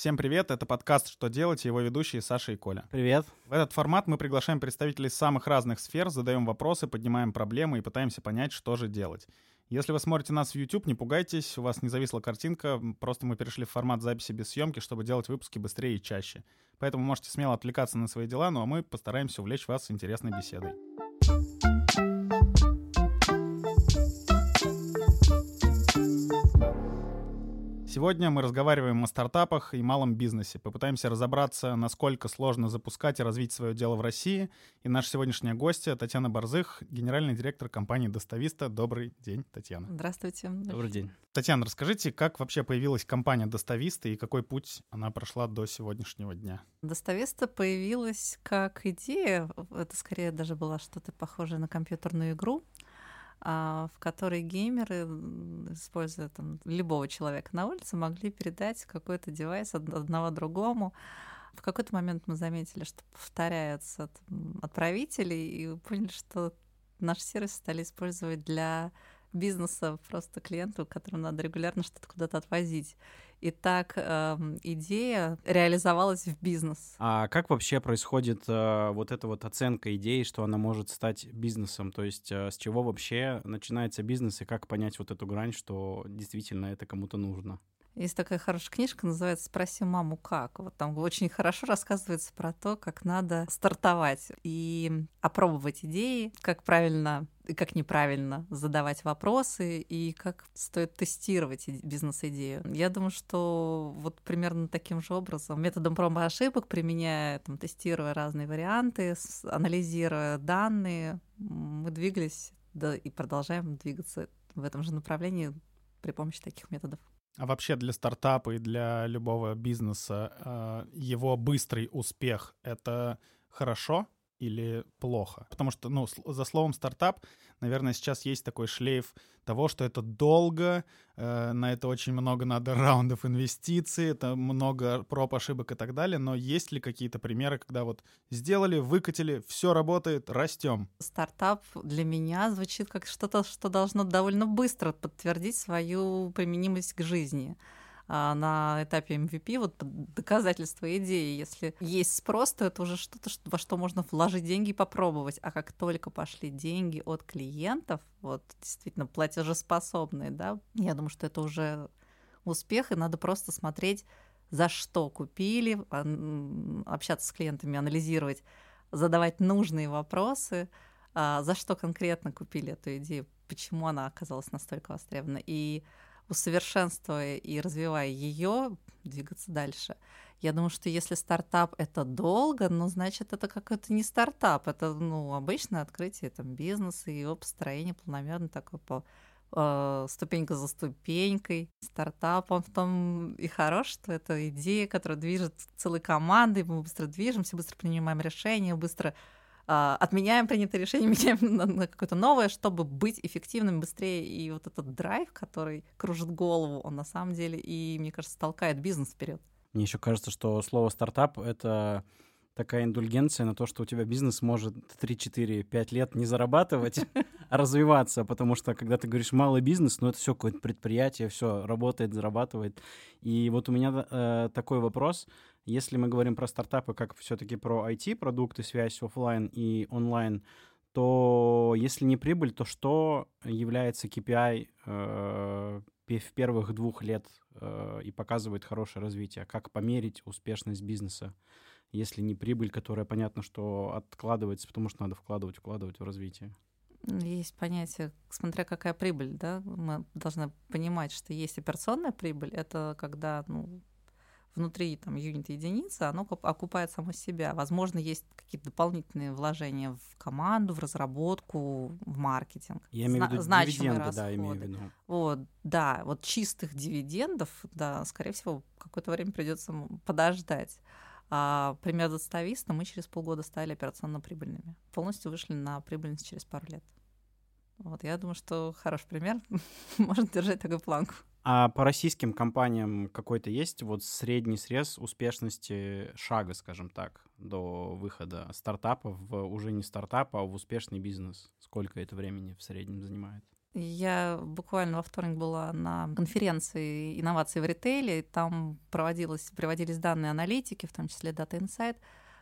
Всем привет, это подкаст «Что делать» и его ведущие Саша и Коля. Привет. В этот формат мы приглашаем представителей самых разных сфер, задаем вопросы, поднимаем проблемы и пытаемся понять, что же делать. Если вы смотрите нас в YouTube, не пугайтесь, у вас не зависла картинка, просто мы перешли в формат записи без съемки, чтобы делать выпуски быстрее и чаще. Поэтому можете смело отвлекаться на свои дела, ну а мы постараемся увлечь вас интересной беседой. Сегодня мы разговариваем о стартапах и малом бизнесе. Попытаемся разобраться, насколько сложно запускать и развить свое дело в России. И наша сегодняшняя гостья Татьяна Борзых, генеральный директор компании «Достависта». Добрый день, Татьяна. Здравствуйте. Добрый день. Татьяна, расскажите, как вообще появилась компания «Достависта» и какой путь она прошла до сегодняшнего дня? «Достависта» появилась как идея. Это скорее даже было что-то похожее на компьютерную игру, в которой геймеры, используя там любого человека на улице, могли передать какой-то девайс одного другому. В какой-то момент мы заметили, что повторяются отправители, и поняли, что наш сервис стали использовать для бизнеса просто клиенту, которому надо регулярно что-то куда-то отвозить. И так идея реализовалась в бизнес. А как вообще происходит вот эта вот оценка идеи, что она может стать бизнесом? То есть с чего вообще начинается бизнес и как понять вот эту грань, что действительно это кому-то нужно? Есть такая хорошая книжка, называется «Спроси маму как». Вот там очень хорошо рассказывается про то, как надо стартовать и опробовать идеи, как правильно и как неправильно задавать вопросы и как стоит тестировать бизнес-идею. Я думаю, что вот примерно таким же образом, методом проб и ошибок, применяя, тестируя разные варианты, анализируя данные, мы двигались, да, и продолжаем двигаться в этом же направлении при помощи таких методов. А вообще для стартапа и для любого бизнеса его быстрый успех — это хорошо или плохо? Потому что, за словом «стартап», наверное, сейчас есть такой шлейф того, что это долго, на это очень много надо раундов инвестиций, это много проб, ошибок и так далее, но есть ли какие-то примеры, когда вот сделали, выкатили, все работает, растем? Стартап для меня звучит как что-то, что должно довольно быстро подтвердить свою применимость к жизни. На этапе MVP, вот доказательство идеи. Если есть спрос, то это уже что-то, во что можно вложить деньги и попробовать. А как только пошли деньги от клиентов, вот действительно платежеспособные, да, я думаю, что это уже успех, и надо просто смотреть, за что купили, общаться с клиентами, анализировать, задавать нужные вопросы, за что конкретно купили эту идею, почему она оказалась настолько востребована. И усовершенствуя и развивая ее, двигаться дальше. Я думаю, что если стартап — это долго, значит, это какой-то не стартап, это обычное открытие бизнеса и его построение планомерно такое по ступенька за ступенькой. Стартап, он в том и хорош, что это идея, которая движет целой командой, мы быстро движемся, быстро принимаем решения, быстро отменяем принятые решения, меняем на какое-то новое, чтобы быть эффективным быстрее. И вот этот драйв, который кружит голову, он на самом деле, и, мне кажется, толкает бизнес вперед. Мне еще кажется, что слово «стартап» — это такая индульгенция на то, что у тебя бизнес может 3-4-5 лет не зарабатывать, а развиваться, потому что, когда ты говоришь «малый бизнес», это все какое-то предприятие, все работает, зарабатывает. И вот у меня такой вопрос. Если мы говорим про стартапы, как все-таки про IT-продукты, связь офлайн и онлайн, то если не прибыль, то что является KPI в первых 2 лет и показывает хорошее развитие? Как померить успешность бизнеса, если не прибыль, которая, понятно, что откладывается, потому что надо вкладывать в развитие? Есть понятие, смотря какая прибыль, да, мы должны понимать, что есть операционная прибыль, это когда, внутри юнита единицы, оно окупает само себя. Возможно, есть какие-то дополнительные вложения в команду, в разработку, в маркетинг. Я имею в виду дивиденды, да, имею в виду. Вот чистых дивидендов, да, скорее всего, какое-то время придется подождать. Пример «Достависта», мы через полгода стали операционно прибыльными. Полностью вышли на прибыльность через пару лет. Вот, я думаю, что хороший пример. Можно держать такую планку. А по российским компаниям какой-то есть средний срез успешности шага, скажем так, до выхода стартапа в уже не стартапа, а в успешный бизнес? Сколько это времени в среднем занимает? Я буквально во вторник была на конференции «Инновации в ритейле», и там приводились данные аналитики, в том числе Data Insight,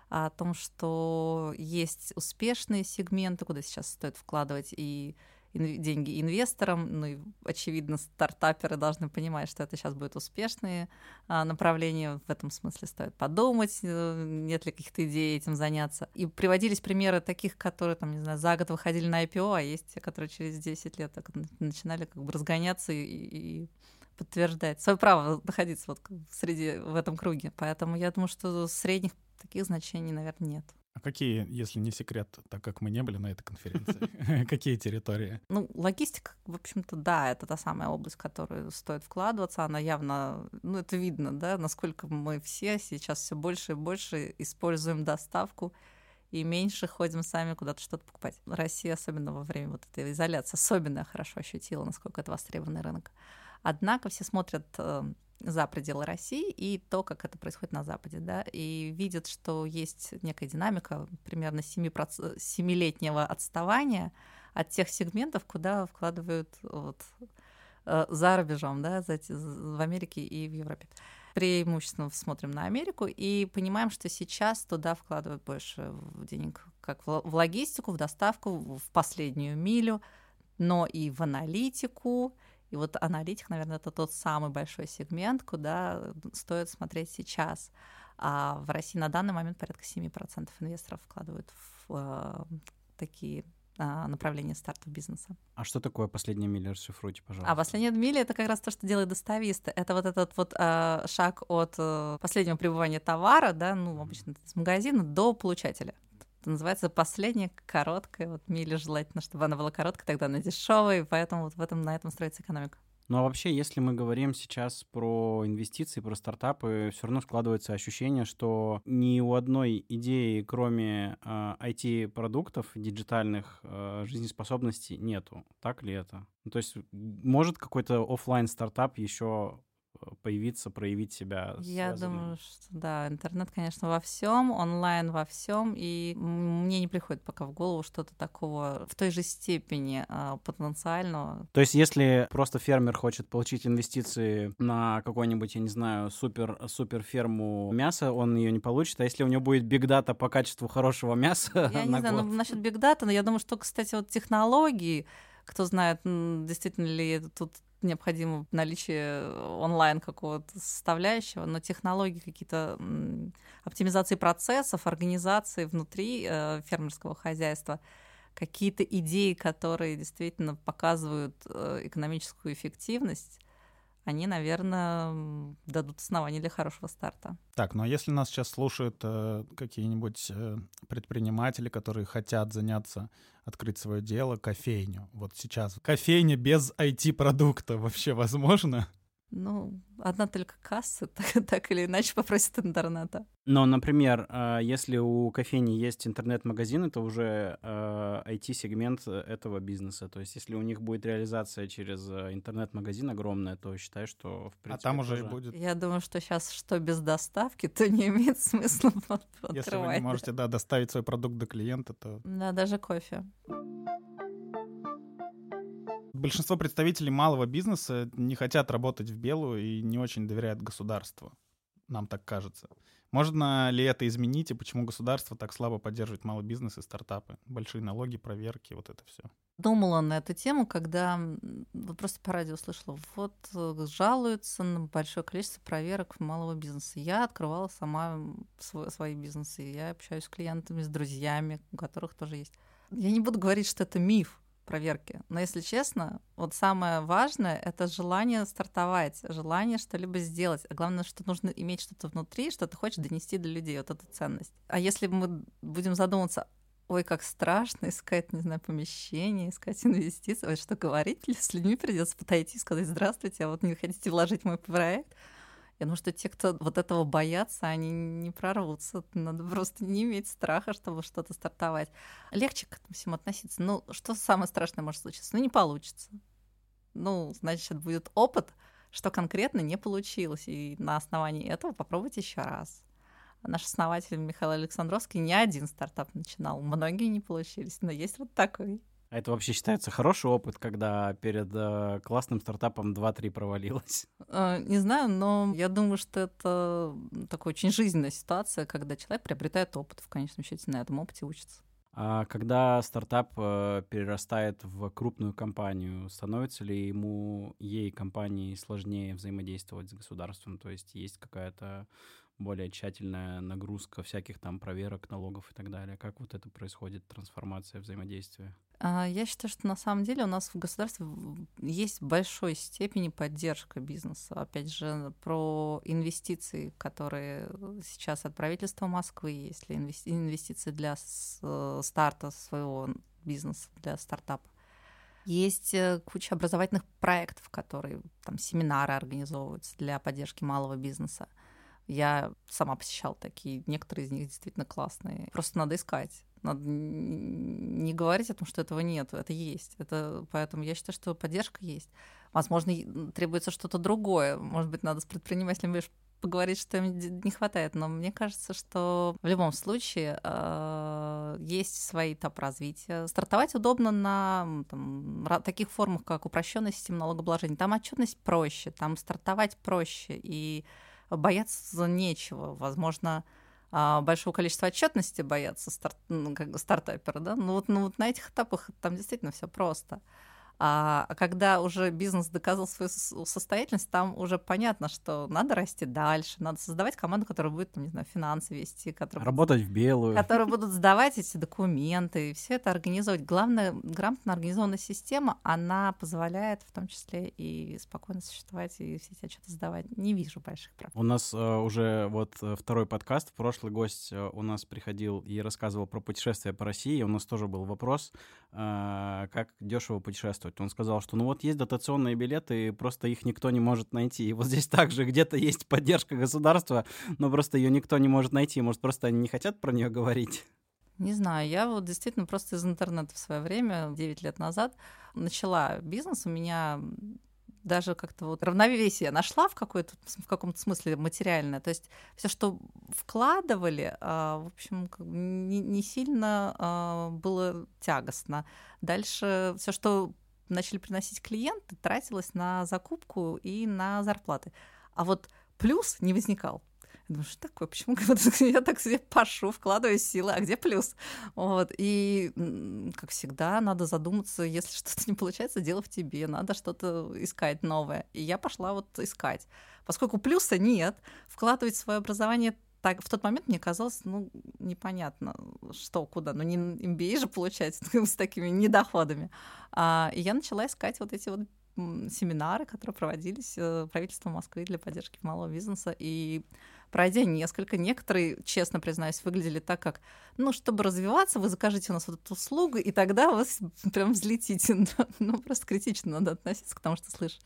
о том, что есть успешные сегменты, куда сейчас стоит вкладывать и деньги инвесторам, ну и, очевидно, стартаперы должны понимать, что это сейчас будут успешные направления, в этом смысле стоит подумать, нет ли каких-то идей этим заняться. И приводились примеры таких, которые, там, не знаю, за год выходили на IPO, а есть те, которые через 10 лет начинали как бы разгоняться и подтверждать свое право находиться вот в этом круге. Поэтому я думаю, что средних таких значений, наверное, нет. А какие, если не секрет, так как мы не были на этой конференции, какие территории? Ну, логистика, в общем-то, да, это та самая область, в которую стоит вкладываться. Она явно, ну, это видно, да, насколько мы все сейчас все больше и больше используем доставку и меньше ходим сами куда-то что-то покупать. Россия, особенно во время вот этой изоляции, особенно хорошо ощутила, насколько это востребованный рынок. Однако все смотрят за пределы России и то, как это происходит на Западе, да, и видят, что есть некая динамика примерно 7-летнего отставания от тех сегментов, куда вкладывают вот, за рубежом, да, в Америке и в Европе. Преимущественно смотрим на Америку и понимаем, что сейчас туда вкладывают больше денег, как в логистику, в доставку, в последнюю милю, но и в аналитику. И вот аналитик, наверное, это тот самый большой сегмент, куда стоит смотреть сейчас. А в России на данный момент порядка 7% инвесторов вкладывают в такие направления стартов бизнеса. А что такое последняя миля? Расшифруйте, пожалуйста. А последняя миля — это как раз то, что делает достависта. Это вот этот вот шаг от последнего прибывания товара, да, ну, обычно с магазина, до получателя. Это называется последняя короткая вот миля, желательно, чтобы она была короткой, тогда она дешевая, и поэтому вот на этом строится экономика. Ну а вообще, если мы говорим сейчас про инвестиции, про стартапы, все равно складывается ощущение, что ни у одной идеи, кроме IT-продуктов, диджитальных, жизнеспособности нету. Так ли это? Ну, то есть может какой-то офлайн стартап еще появиться, проявить себя? Я думаю, что да, интернет, конечно, во всем, онлайн во всем, и мне не приходит пока в голову что-то такого в той же степени потенциального. То есть если просто фермер хочет получить инвестиции на какую-нибудь, я не знаю, супер ферму мяса, он ее не получит, а если у него будет бигдата по качеству хорошего мяса? Я не знаю, насчет бигдата, но я думаю, что, кстати, вот технологии, кто знает, действительно ли это тут необходимо наличие онлайн какого-то составляющего, но технологии какие-то оптимизации процессов, организации внутри фермерского хозяйства, какие-то идеи, которые действительно показывают экономическую эффективность, они, наверное, дадут основания для хорошего старта. Так, ну а если нас сейчас слушают какие-нибудь предприниматели, которые хотят открыть свое дело, кофейню, вот сейчас. Кофейня без IT-продукта вообще возможно? Ну, одна только касса, так или иначе попросит интернета. Но, например, если у кофейни есть интернет-магазин, это уже IT-сегмент этого бизнеса. То есть если у них будет реализация через интернет-магазин огромная, то считай, что в принципе... А там уже будет... Я думаю, что сейчас что без доставки, то не имеет смысла открывать. Если вы не можете, да, доставить свой продукт до клиента, то... Да, даже кофе. Большинство представителей малого бизнеса не хотят работать в белую и не очень доверяют государству. Нам так кажется. Можно ли это изменить, и почему государство так слабо поддерживает малый бизнес и стартапы? Большие налоги, проверки, вот это все. Думала на эту тему, когда просто по радио услышала, вот жалуются на большое количество проверок малого бизнеса. Я открывала сама свои бизнесы, я общаюсь с клиентами, с друзьями, у которых тоже есть. Я не буду говорить, что это миф, проверки. Но, если честно, вот самое важное — это желание стартовать, желание что-либо сделать. А главное, что нужно иметь что-то внутри, что ты хочешь донести до людей, вот эту ценность. А если мы будем задумываться, ой, как страшно искать, не знаю, помещение, искать инвестиции, ой, что говорить, с людьми придется подойти и сказать, здравствуйте, а вот не хотите вложить в мой проект? Я думаю, что те, кто вот этого боятся, они не прорвутся. Надо просто не иметь страха, чтобы что-то стартовать. Легче к этому всему относиться. Ну, что самое страшное может случиться? Ну, не получится. Ну, значит, будет опыт, что конкретно не получилось. И на основании этого попробуйте еще раз. Наш основатель Михаил Александровский не один стартап начинал. Многие не получились, но есть вот такой. А это вообще считается хороший опыт, когда перед классным стартапом 2-3 провалилось? Не знаю, но я думаю, что это такая очень жизненная ситуация, когда человек приобретает опыт, в конечном счете на этом опыте учится. А когда стартап перерастает в крупную компанию, становится ли ей компании сложнее взаимодействовать с государством? То есть есть какая-то более тщательная нагрузка всяких там проверок, налогов и так далее? Как вот это происходит, трансформация взаимодействия? Я считаю, что на самом деле у нас в государстве есть в большой степени поддержка бизнеса. Опять же, про инвестиции, которые сейчас от правительства Москвы есть, или инвестиции для старта своего бизнеса, для стартапа. Есть куча образовательных проектов, которые там семинары организовываются для поддержки малого бизнеса. Я сама посещала такие, некоторые из них действительно классные. Просто надо искать. Надо не говорить о том, что этого нет, это есть. Поэтому я считаю, что поддержка есть. Возможно, требуется что-то другое. Может быть, надо с предпринимателями поговорить, что им не хватает. Но мне кажется, что в любом случае есть свои этапы развития. Стартовать удобно на таких формах, как упрощенная система налогообложения. Там отчетность проще, там стартовать проще, и бояться нечего. Возможно, большого количества отчетности боятся стартапера, да? Но вот на этих этапах там действительно все просто. А когда уже бизнес доказал свою состоятельность, там уже понятно, что надо расти дальше, надо создавать команду, которая будет, там, не знаю, финансы вести, работать в белую, которые будут сдавать эти документы и все это организовать. Главное, грамотно организованная система, она позволяет в том числе и спокойно существовать, и все эти отчеты сдавать. Не вижу больших проблем. У нас уже вот второй подкаст. Прошлый гость у нас приходил и рассказывал про путешествия по России. У нас тоже был вопрос, как дешево путешествовать. Он сказал, что есть дотационные билеты, просто их никто не может найти. И вот здесь также где-то есть поддержка государства, но просто ее никто не может найти. Может, просто они не хотят про нее говорить? Не знаю, я вот действительно просто из интернета в свое время, 9 лет назад, начала бизнес. У меня даже как-то вот равновесие нашла в каком-то смысле материальное. То есть все, что вкладывали, в общем, не сильно было тягостно. Дальше все, что начали приносить клиенты, тратилось на закупку и на зарплаты. А вот плюс не возникал. Я думаю, что такое? Почему я так себе пашу, вкладываю силы, а где плюс? Вот. И, как всегда, надо задуматься, если что-то не получается, дело в тебе, надо что-то искать новое. И я пошла искать. Поскольку плюса нет, вкладывать в свое образование так, в тот момент мне казалось, непонятно, что, куда. Не MBA же получать с такими недоходами. И я начала искать вот эти семинары, которые проводились правительством Москвы для поддержки малого бизнеса. И пройдя некоторые, честно признаюсь, выглядели так, как, чтобы развиваться, вы закажите у нас вот эту услугу, и тогда вы прям взлетите. Просто критично надо относиться к тому, что слышишь.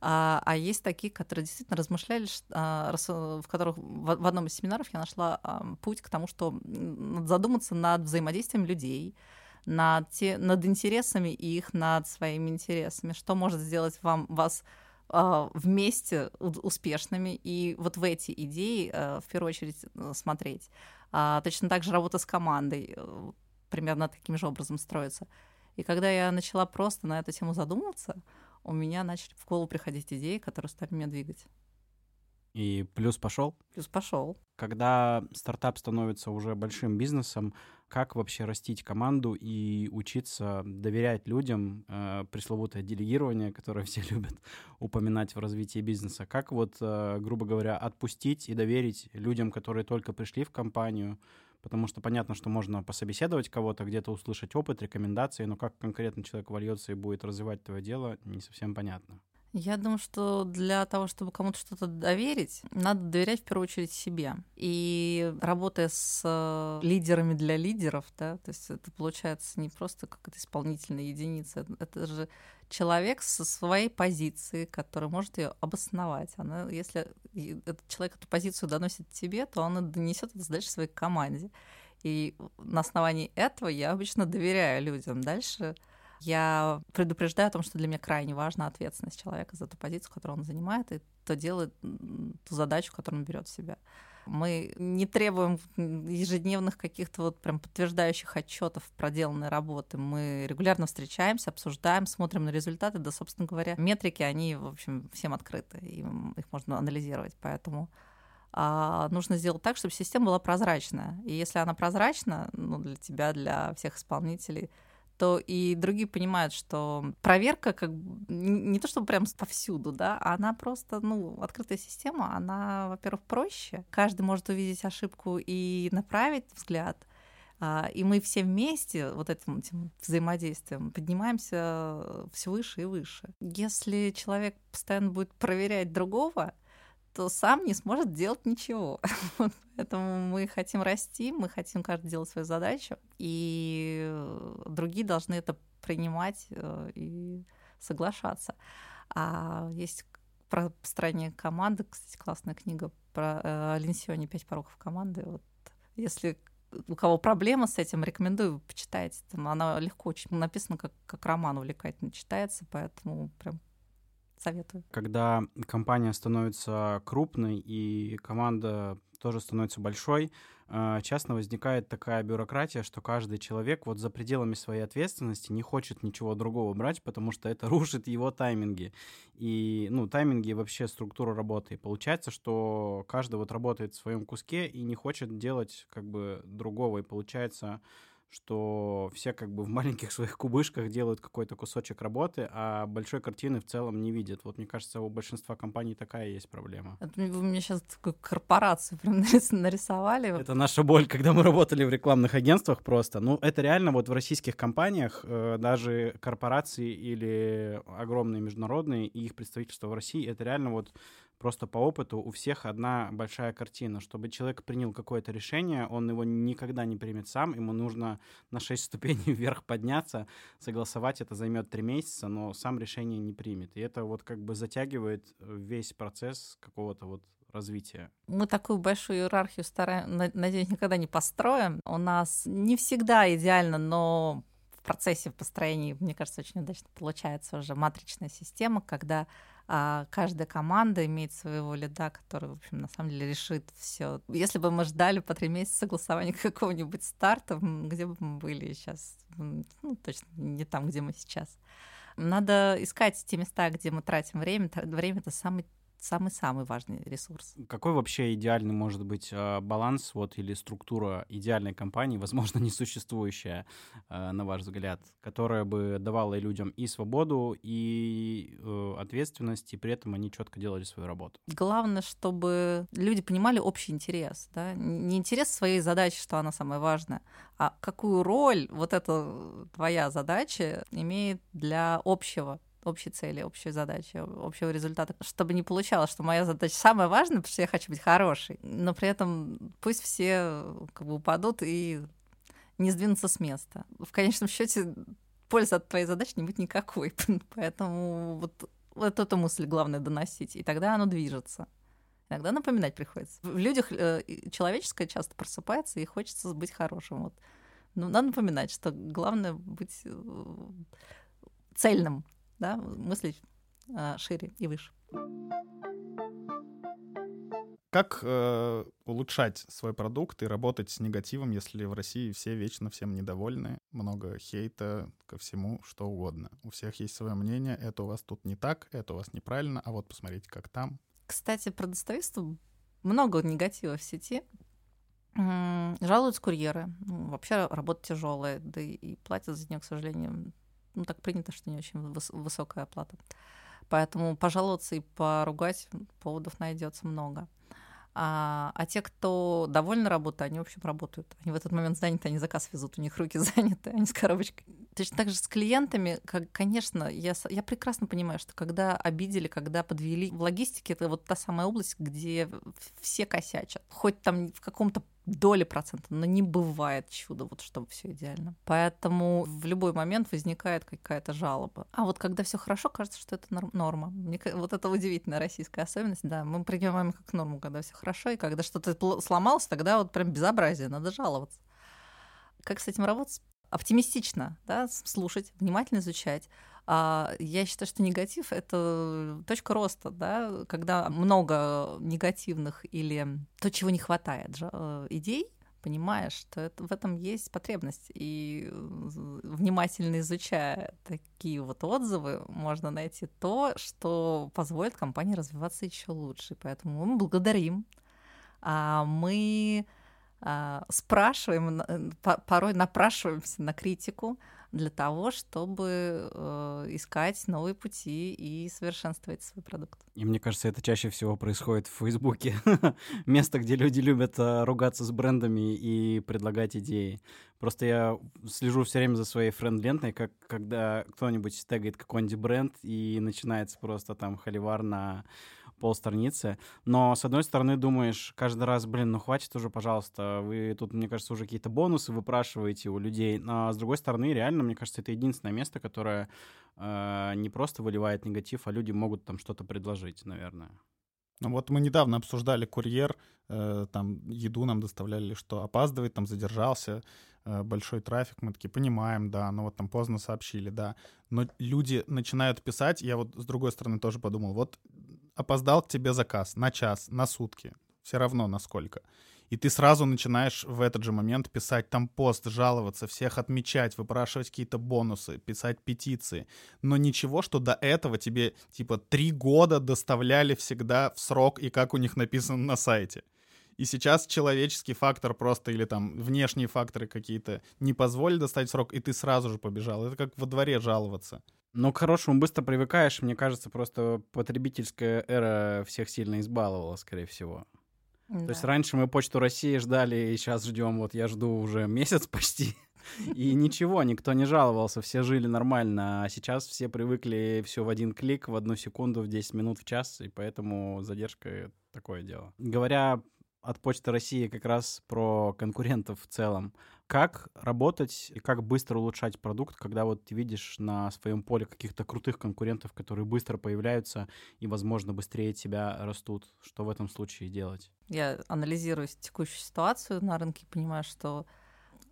А есть такие, которые действительно размышляли, в которых в одном из семинаров я нашла путь к тому, что надо задуматься над взаимодействием людей, над интересами их, над своими интересами, что может сделать вас вместе успешными, и вот в эти идеи в первую очередь смотреть. Точно так же работа с командой примерно таким же образом строится. И когда я начала просто на эту тему задумываться, у меня начали в голову приходить идеи, которые стали меня двигать. И плюс пошел? Плюс пошел. Когда стартап становится уже большим бизнесом, как вообще растить команду и учиться доверять людям, пресловутое делегирование, которое все любят упоминать в развитии бизнеса? Как грубо говоря, отпустить и доверить людям, которые только пришли в компанию? Потому что понятно, что можно пособеседовать кого-то, где-то услышать опыт, рекомендации, но как конкретно человек вольется и будет развивать твое дело, не совсем понятно. Я думаю, что для того, чтобы кому-то что-то доверить, надо доверять в первую очередь себе. И работая с лидерами для лидеров, да, то есть это получается не просто какая-то исполнительная единица, это же человек со своей позицией, который может ее обосновать. Если этот человек эту позицию доносит тебе, то он донесет это дальше своей команде. И на основании этого я обычно доверяю людям. Дальше Я предупреждаю о том, что для меня крайне важна ответственность человека за ту позицию, которую он занимает, и то делает, ту задачу, которую он берет в себя. Мы не требуем ежедневных каких-то вот прям подтверждающих отчетов проделанной работы. Мы регулярно встречаемся, обсуждаем, смотрим на результаты. Да, собственно говоря, метрики, они, в общем, всем открыты, и их можно анализировать. Поэтому нужно сделать так, чтобы система была прозрачная. И если она прозрачна, ну, для тебя, для всех исполнителей, то и другие понимают, что проверка как не то чтобы прям повсюду, да, она просто, ну, открытая система, она, во-первых, проще. Каждый может увидеть ошибку и направить взгляд. И мы все вместе вот этим взаимодействием поднимаемся все выше и выше. Если человек постоянно будет проверять другого, то сам не сможет делать ничего. Поэтому мы хотим расти, мы хотим каждый делать свою задачу, и другие должны это принимать и соглашаться. А есть про построение команды, кстати, классная книга про Ленсиони «5 пороков команды». Вот если у кого проблема с этим, рекомендую, почитайте. Там она легко очень написана, как роман, увлекательно читается, поэтому прям советую. Когда компания становится крупной и команда тоже становится большой, часто возникает такая бюрократия, что каждый человек вот за пределами своей ответственности не хочет ничего другого брать, потому что это рушит его тайминги. И, ну, тайминги и вообще структуру работы. И получается, что каждый вот работает в своем куске и не хочет делать как бы другого. И получается, что все как бы в маленьких своих кубышках делают какой-то кусочек работы, а большой картины в целом не видят. Вот, мне кажется, у большинства компаний такая есть проблема. Вы мне сейчас такую корпорацию прям нарисовали. Это наша боль, когда мы работали в рекламных агентствах просто. Ну, это реально вот в российских компаниях даже корпорации или огромные международные и их представительства в России, это реально вот просто по опыту у всех одна большая картина. Чтобы человек принял какое-то решение, он его никогда не примет сам, ему нужно на 6 ступеней вверх подняться, согласовать это займет 3 месяца, но сам решение не примет. И это вот как бы затягивает весь процесс какого-то вот развития. Мы такую большую иерархию надеюсь, никогда не построим. У нас не всегда идеально, но в процессе построения, мне кажется, очень удачно получается уже матричная система, когда каждая команда имеет своего лида, который, в общем, на самом деле решит все. Если бы мы ждали по 3 месяца согласования какого-нибудь старта, где бы мы были сейчас? Ну, точно не там, где мы сейчас. Надо искать те места, где мы тратим время. Время — это самый-самый важный ресурс. Какой вообще идеальный может быть баланс вот, или структура идеальной компании, возможно, несуществующая, на ваш взгляд, которая бы давала людям и свободу, и ответственность, и при этом они четко делали свою работу? Главное, чтобы люди понимали общий интерес. Да? Не интерес своей задачи, что она самая важная, а какую роль вот эта твоя задача имеет для общей цели, общей задачи, общего результата. Чтобы не получалось, что моя задача самая важная, потому что я хочу быть хорошей, но при этом пусть все как бы упадут и не сдвинутся с места. В конечном счете пользы от твоей задачи не будет никакой. Поэтому вот эту мысль главное доносить, и тогда оно движется. Иногда напоминать приходится. В людях человеческое часто просыпается, и хочется быть хорошим. Вот. Но надо напоминать, что главное быть цельным. Да, мыслить шире и выше. Как улучшать свой продукт и работать с негативом, если в России все вечно всем недовольны, много хейта ко всему, что угодно? У всех есть свое мнение, это у вас тут не так, это у вас неправильно, а вот посмотрите, как там. Кстати, про Достависту много негатива в сети. Жалуются курьеры. Ну, вообще работа тяжелая, да и платят за нее, к сожалению, ну, так принято, что не очень высокая оплата. Поэтому пожаловаться и поругать поводов найдется много. А те, кто довольны работой, они, в общем, работают. Они в этот момент заняты, они заказ везут, у них руки заняты, они с коробочкой. Точно так же с клиентами, как, конечно, я прекрасно понимаю, что когда обидели, когда подвели, в логистике это вот та самая область, где все косячат. Хоть там в каком-то доли процента, но не бывает чуда, вот чтобы все идеально. Поэтому в любой момент возникает какая-то жалоба. А вот когда все хорошо, кажется, что это норма. Вот это удивительная российская особенность, да, мы принимаем как норму, когда все хорошо, и когда что-то сломалось, тогда вот прям безобразие, надо жаловаться. Как с этим работать? оптимистично, да, слушать, внимательно изучать. Я считаю, что негатив — это точка роста, да, когда много негативных или то, чего не хватает идей, понимаешь, что в этом есть потребность. И внимательно изучая такие вот отзывы, можно найти то, что позволит компании развиваться еще лучше. Поэтому мы благодарим. Мы спрашиваем, порой напрашиваемся на критику для того, чтобы искать новые пути и совершенствовать свой продукт. И мне кажется, это чаще всего происходит в Фейсбуке. Место, где люди любят ругаться с брендами и предлагать идеи. Просто я слежу все время за своей френд-лентой, когда кто-нибудь тегает какой-нибудь бренд, и начинается просто там холивар на полстраницы. Но, с одной стороны, думаешь каждый раз, хватит уже, пожалуйста. Вы тут, мне кажется, уже какие-то бонусы выпрашиваете у людей. Но, с другой стороны, реально, мне кажется, это единственное место, которое не просто выливает негатив, а люди могут там что-то предложить, наверное. Ну вот мы недавно обсуждали курьер, там еду нам доставляли, что опаздывает, там задержался, большой трафик, мы такие понимаем, да, но вот там поздно сообщили, да. Но люди начинают писать, я вот с другой стороны тоже подумал, вот опоздал к тебе заказ на час, на сутки, все равно на сколько. И ты сразу начинаешь в этот же момент писать там пост, жаловаться, всех отмечать, выпрашивать какие-то бонусы, писать петиции. Но ничего, что до этого тебе типа 3 года доставляли всегда в срок и как у них написано на сайте. И сейчас человеческий фактор просто или там внешние факторы какие-то не позволили доставить срок, и ты сразу же побежал. Это как во дворе жаловаться. Но к хорошему быстро привыкаешь. Мне кажется, просто потребительская эра всех сильно избаловала, скорее всего. Да. То есть раньше мы Почту России ждали, и сейчас ждем, вот я жду уже месяц почти, и ничего, никто не жаловался, все жили нормально, а сейчас все привыкли все в один клик, в 1 секунду, в 10 минут, в час, и поэтому задержка — такое дело. Говоря от Почты России как раз про конкурентов в целом, как работать и как быстро улучшать продукт, когда вот ты видишь на своем поле каких-то крутых конкурентов, которые быстро появляются и, возможно, быстрее тебя растут? Что в этом случае делать? Я анализирую текущую ситуацию на рынке и понимаю, что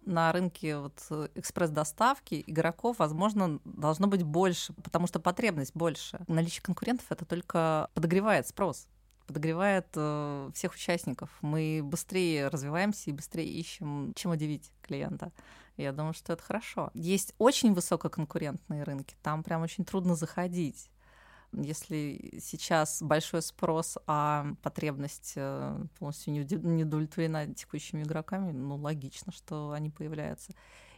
на рынке вот экспресс-доставки игроков, возможно, должно быть больше, потому что потребность больше. Наличие конкурентов — это только подогревает спрос, подогревает всех участников. Мы быстрее развиваемся и быстрее ищем, чем удивить клиента. Я думаю, что это хорошо. Есть очень высококонкурентные рынки, там прям очень трудно заходить. Если сейчас большой спрос, а потребность полностью не удовлетворена текущими игроками, ну, логично, что они появляются.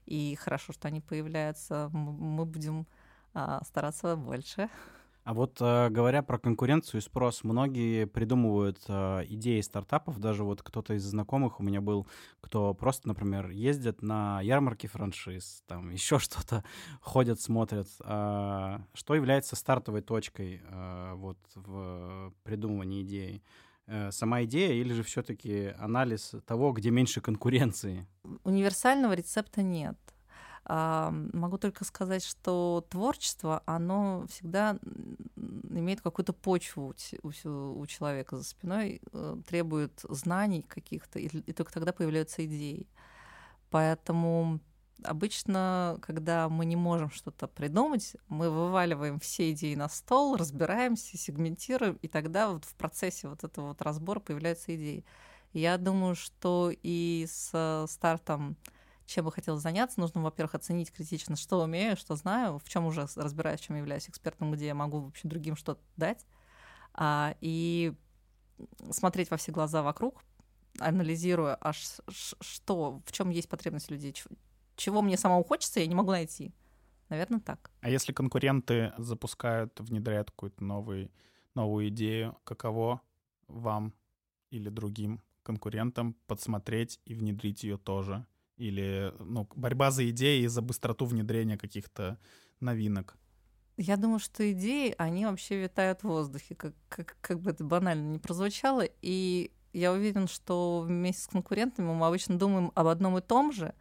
И хорошо, что они появляются. Мы будем стараться больше. А вот говоря про конкуренцию и спрос, многие придумывают идеи стартапов, даже вот кто-то из знакомых у меня был, кто просто, например, ездит на ярмарки франшиз, там еще что-то, ходят, смотрят. Что является стартовой точкой вот в придумывании идеи? Сама идея или же все-таки анализ того, где меньше конкуренции? Универсального рецепта нет. Могу только сказать, что творчество, оно всегда имеет какую-то почву у человека за спиной, требует знаний каких-то, и только тогда появляются идеи. Поэтому обычно, когда мы не можем что-то придумать, мы вываливаем все идеи на стол, разбираемся, сегментируем, и тогда вот в процессе вот этого вот разбора появляются идеи. Я думаю, что и с стартом, чем бы хотелось заняться, нужно, во-первых, оценить критично, что умею, что знаю, в чем уже разбираюсь, в чем являюсь экспертом, где я могу вообще другим что-то дать, и смотреть во все глаза вокруг, анализируя, что, в чем есть потребность людей, чего мне самому хочется, я не могу найти. Наверное, так. А если конкуренты запускают, внедряют какую-то новую идею, каково вам или другим конкурентам подсмотреть и внедрить ее тоже? Или борьба за идеи и за быстроту внедрения каких-то новинок? Я думаю, что идеи, они вообще витают в воздухе, как бы это банально ни прозвучало. И я уверен, что вместе с конкурентами мы обычно думаем об одном и том же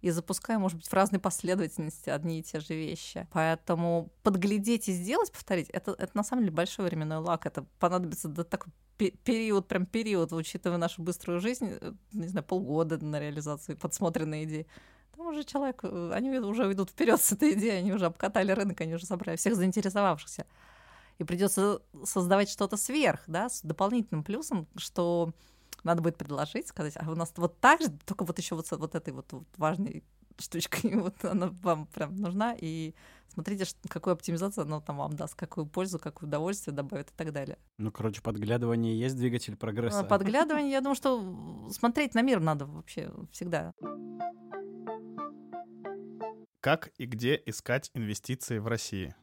и запускаем, может быть, в разной последовательности одни и те же вещи. Поэтому подглядеть и сделать, повторить, это на самом деле большой временной лаг. Это понадобится до такой период, учитывая нашу быструю жизнь, не знаю, полгода на реализацию подсмотренной идеи. Там уже человек, они уже идут вперед с этой идеей, они уже обкатали рынок, они уже собрали всех заинтересовавшихся. И придется создавать что-то сверх, да, с дополнительным плюсом, что надо будет предложить, сказать, а у нас вот так же, только вот еще вот этой вот важной штучкой, вот она вам прям нужна, и смотрите, какую оптимизацию она там вам даст, какую пользу, какое удовольствие добавит и так далее. Ну, короче, подглядывание есть двигатель прогресса. Подглядывание, я думаю, что смотреть на мир надо вообще всегда. Как и где искать инвестиции в России?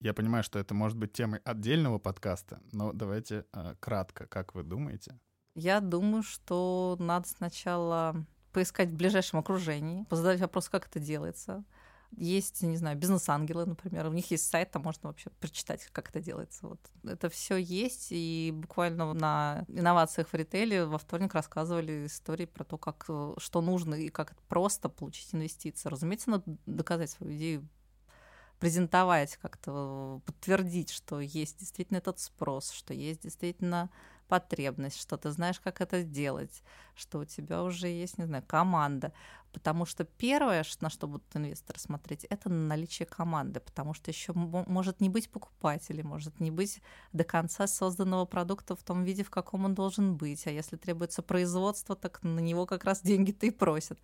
Я понимаю, что это может быть темой отдельного подкаста, но давайте кратко, как вы думаете? Я думаю, что надо сначала поискать в ближайшем окружении, позадать вопрос, как это делается. Есть, не знаю, бизнес-ангелы, например, у них есть сайт, там можно вообще прочитать, как это делается. Вот. Это все есть, и буквально на инновациях в ритейле во вторник рассказывали истории про то, как, что нужно и как просто получить инвестиции. Разумеется, надо доказать свою идею, презентовать как-то, подтвердить, что есть действительно этот спрос, что есть действительно потребность, что ты знаешь, как это сделать, что у тебя уже есть, не знаю, команда. Потому что первое, на что будут инвесторы смотреть, это наличие команды, потому что еще может не быть покупателей, может не быть до конца созданного продукта в том виде, в каком он должен быть. А если требуется производство, так на него как раз деньги-то и просят.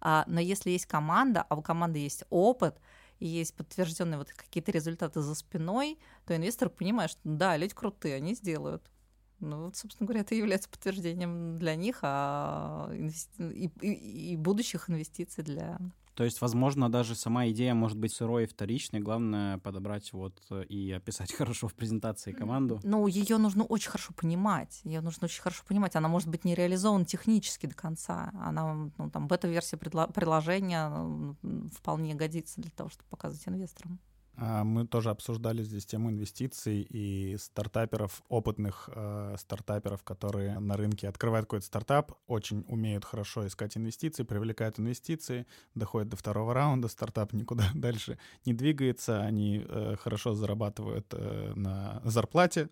Но если есть команда, а у команды есть опыт, и есть подтвержденные вот какие-то результаты за спиной, то инвестор понимает, что да, люди крутые, они сделают. Ну, вот, собственно говоря, это является подтверждением для них, и будущих инвестиций для... То есть, возможно, даже сама идея может быть сырой и вторичной. Главное подобрать вот и описать хорошо в презентации команду. Ну, ее нужно очень хорошо понимать. Она может быть не реализована технически до конца. Она, ну, там, бета-версия приложения вполне годится для того, чтобы показывать инвесторам. Мы тоже обсуждали здесь тему инвестиций и стартаперов, опытных стартаперов, которые на рынке открывают какой-то стартап, очень умеют хорошо искать инвестиции, привлекают инвестиции, доходят до второго раунда, стартап никуда дальше не двигается, они хорошо зарабатывают на зарплате,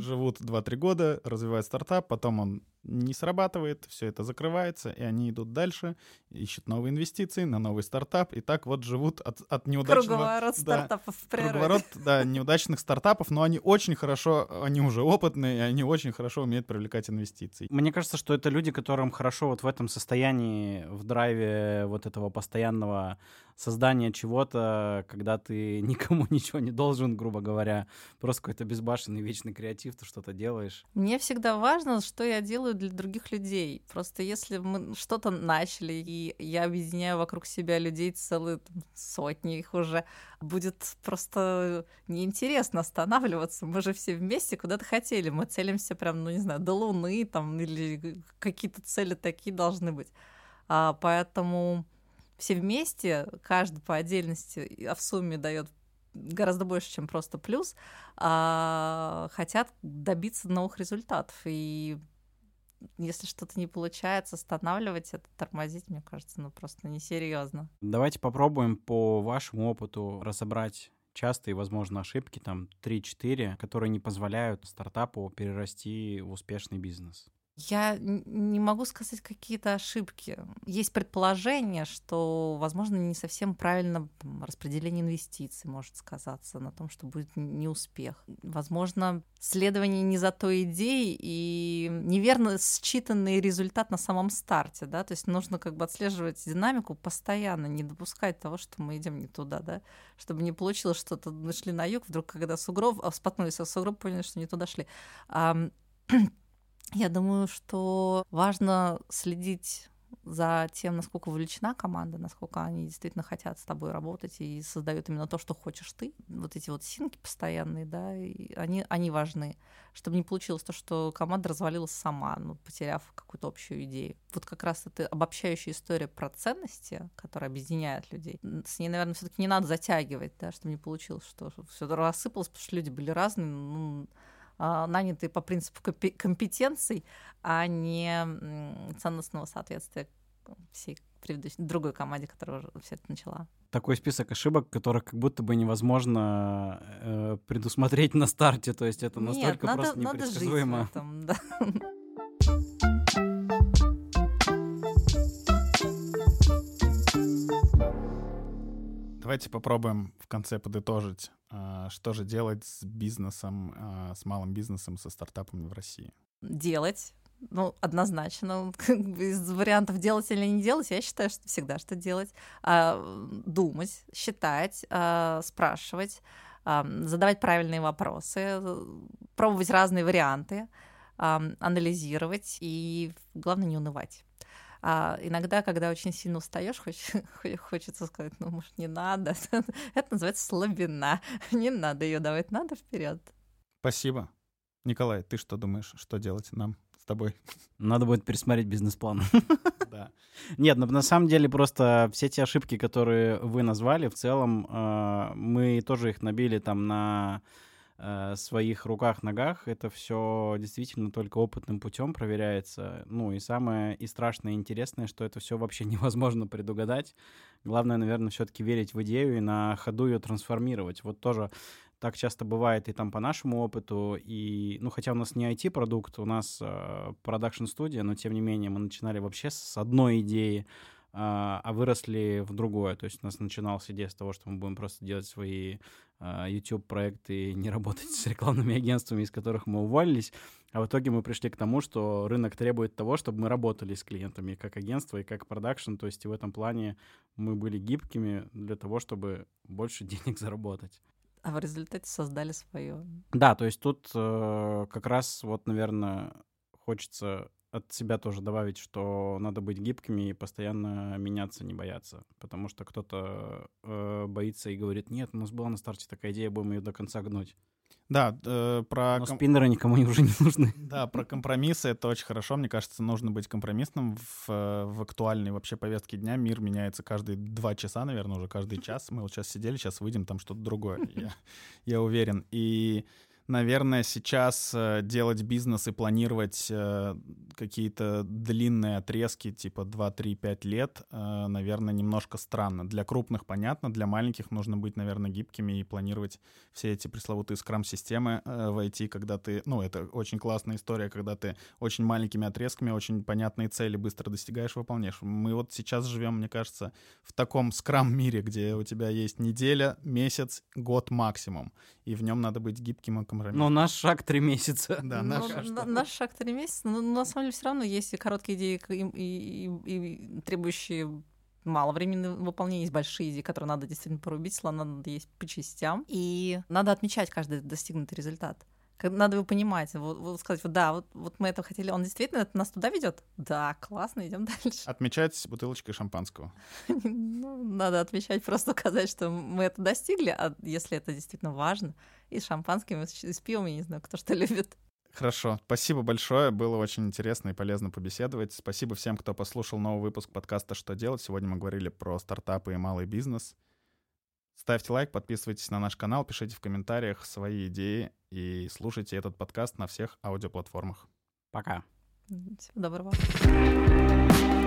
живут 2-3 года, развивают стартап, потом он не срабатывает, все это закрывается, и они идут дальше, ищут новые инвестиции на новый стартап, и так вот живут от неудачного... Круговорот стартапов в природе. Круговорот, да, неудачных стартапов, но они очень хорошо, они уже опытные, и они очень хорошо умеют привлекать инвестиции. Мне кажется, что это люди, которым хорошо вот в этом состоянии, в драйве вот этого постоянного создания чего-то, когда ты никому ничего не должен, грубо говоря, просто какой-то безбашенный вечный креатив, ты что-то делаешь. Мне всегда важно, что я делаю для других людей. Просто если мы что-то начали, и я объединяю вокруг себя людей, целые там, сотни их уже, будет просто неинтересно останавливаться. Мы же все вместе куда-то хотели. Мы целимся прям, ну не знаю, до Луны там, или какие-то цели такие должны быть. Поэтому все вместе, каждый по отдельности, а в сумме дает гораздо больше, чем просто плюс, хотят добиться новых результатов. И если что-то не получается, останавливать это, тормозить, мне кажется, ну просто несерьезно. Давайте попробуем по вашему опыту разобрать частые, возможно, ошибки, там 3-4, которые не позволяют стартапу перерасти в успешный бизнес. Я не могу сказать какие-то ошибки. Есть предположение, что, возможно, не совсем правильно там, распределение инвестиций может сказаться на том, что будет неуспех. Возможно, следование не за той идеей и неверно считанный результат на самом старте. Да? То есть нужно как бы отслеживать динамику постоянно, не допускать того, что мы идем не туда. Да? Чтобы не получилось что-то, мы шли на юг, вдруг когда сугроб, споткнулись, а сугроб поняли, что не туда шли. Я думаю, что важно следить за тем, насколько вовлечена команда, насколько они действительно хотят с тобой работать и создают именно то, что хочешь ты. Вот эти вот синки постоянные, да, и они важны, чтобы не получилось то, что команда развалилась сама, ну, потеряв какую-то общую идею. Вот как раз эта обобщающая история про ценности, которая объединяет людей, с ней, наверное, все-таки не надо затягивать, да, чтобы не получилось, что все рассыпалось, потому что люди были разные, ну, наняты по принципу компетенций, а не ценностного соответствия всей предыдущей, другой команде, которая уже все это начала. Такой список ошибок, которые как будто бы невозможно предусмотреть на старте, то есть это настолько просто непредсказуемо. Нет, надо жить в этом, да. Давайте попробуем в конце подытожить, что же делать с бизнесом, с малым бизнесом, со стартапами в России. Делать. Ну, однозначно, как бы из вариантов делать или не делать, я считаю, что всегда что делать. Думать, считать, спрашивать, задавать правильные вопросы, пробовать разные варианты, анализировать и, главное, не унывать. Иногда, когда очень сильно устаешь, хочется сказать, ну, может, не надо. Это называется слабина. Не надо ее давать, надо вперед. Спасибо. Николай, ты что думаешь, что делать нам? Тобой. Надо будет пересмотреть бизнес-план. Да. Нет, на самом деле просто все те ошибки, которые вы назвали, в целом мы тоже их набили там на своих руках, ногах. Это все действительно только опытным путем проверяется. Ну и самое и страшное, и интересное, что это все вообще невозможно предугадать. Главное, наверное, все-таки верить в идею и на ходу ее трансформировать. Вот тоже так часто бывает и там по нашему опыту, и, ну, хотя у нас не IT-продукт, у нас продакшн-студия, но, тем не менее, мы начинали вообще с одной идеи, а выросли в другое. То есть у нас начиналась идея с того, что мы будем просто делать свои YouTube-проекты, не работать с рекламными агентствами, из которых мы уволились, а в итоге мы пришли к тому, что рынок требует того, чтобы мы работали с клиентами как агентство и как продакшн, то есть и в этом плане мы были гибкими для того, чтобы больше денег заработать. А в результате создали свое. Да, то есть тут как раз вот, наверное, хочется от себя тоже добавить, что надо быть гибкими и постоянно меняться, не бояться. Потому что кто-то боится и говорит, нет, у нас была на старте такая идея, будем ее до конца гнуть. Да, про... Но спиннеры никому уже не нужны. Да, про компромиссы это очень хорошо. Мне кажется, нужно быть компромиссным в актуальной вообще повестке дня. Мир меняется каждые 2 часа, наверное, уже каждый час. Мы вот сейчас сидели, сейчас выйдем, там что-то другое, я уверен. И, наверное, сейчас делать бизнес и планировать какие-то длинные отрезки, типа 2-3-5 лет, наверное, немножко странно. Для крупных понятно, для маленьких нужно быть, наверное, гибкими и планировать все эти пресловутые скрам-системы в IT, когда ты... Ну, это очень классная история, когда ты очень маленькими отрезками, очень понятные цели быстро достигаешь, выполняешь. Мы вот сейчас живем, мне кажется, в таком скрам-мире, где у тебя есть неделя, месяц, год максимум, и в нем надо быть гибким и но наш шаг 3 месяца. Да, наш шаг 3 месяца, но на самом деле все равно есть короткие идеи и требующие мало времени выполнения, есть большие идеи, которые надо действительно порубить, слона надо есть по частям. И надо отмечать каждый достигнутый результат. Надо его понимать, вот сказать, вот мы этого хотели, он действительно это нас туда ведет? Да, классно, идем дальше. Отмечать бутылочкой шампанского. Ну, надо отмечать, просто указать, что мы это достигли, а если это действительно важно, и с шампанским, и с пивом, я не знаю, кто что любит. Хорошо, спасибо большое, было очень интересно и полезно побеседовать. Спасибо всем, кто послушал новый выпуск подкаста «Что делать?». Сегодня мы говорили про стартапы и малый бизнес. Ставьте лайк, подписывайтесь на наш канал, пишите в комментариях свои идеи и слушайте этот подкаст на всех аудиоплатформах. Пока. Всего доброго.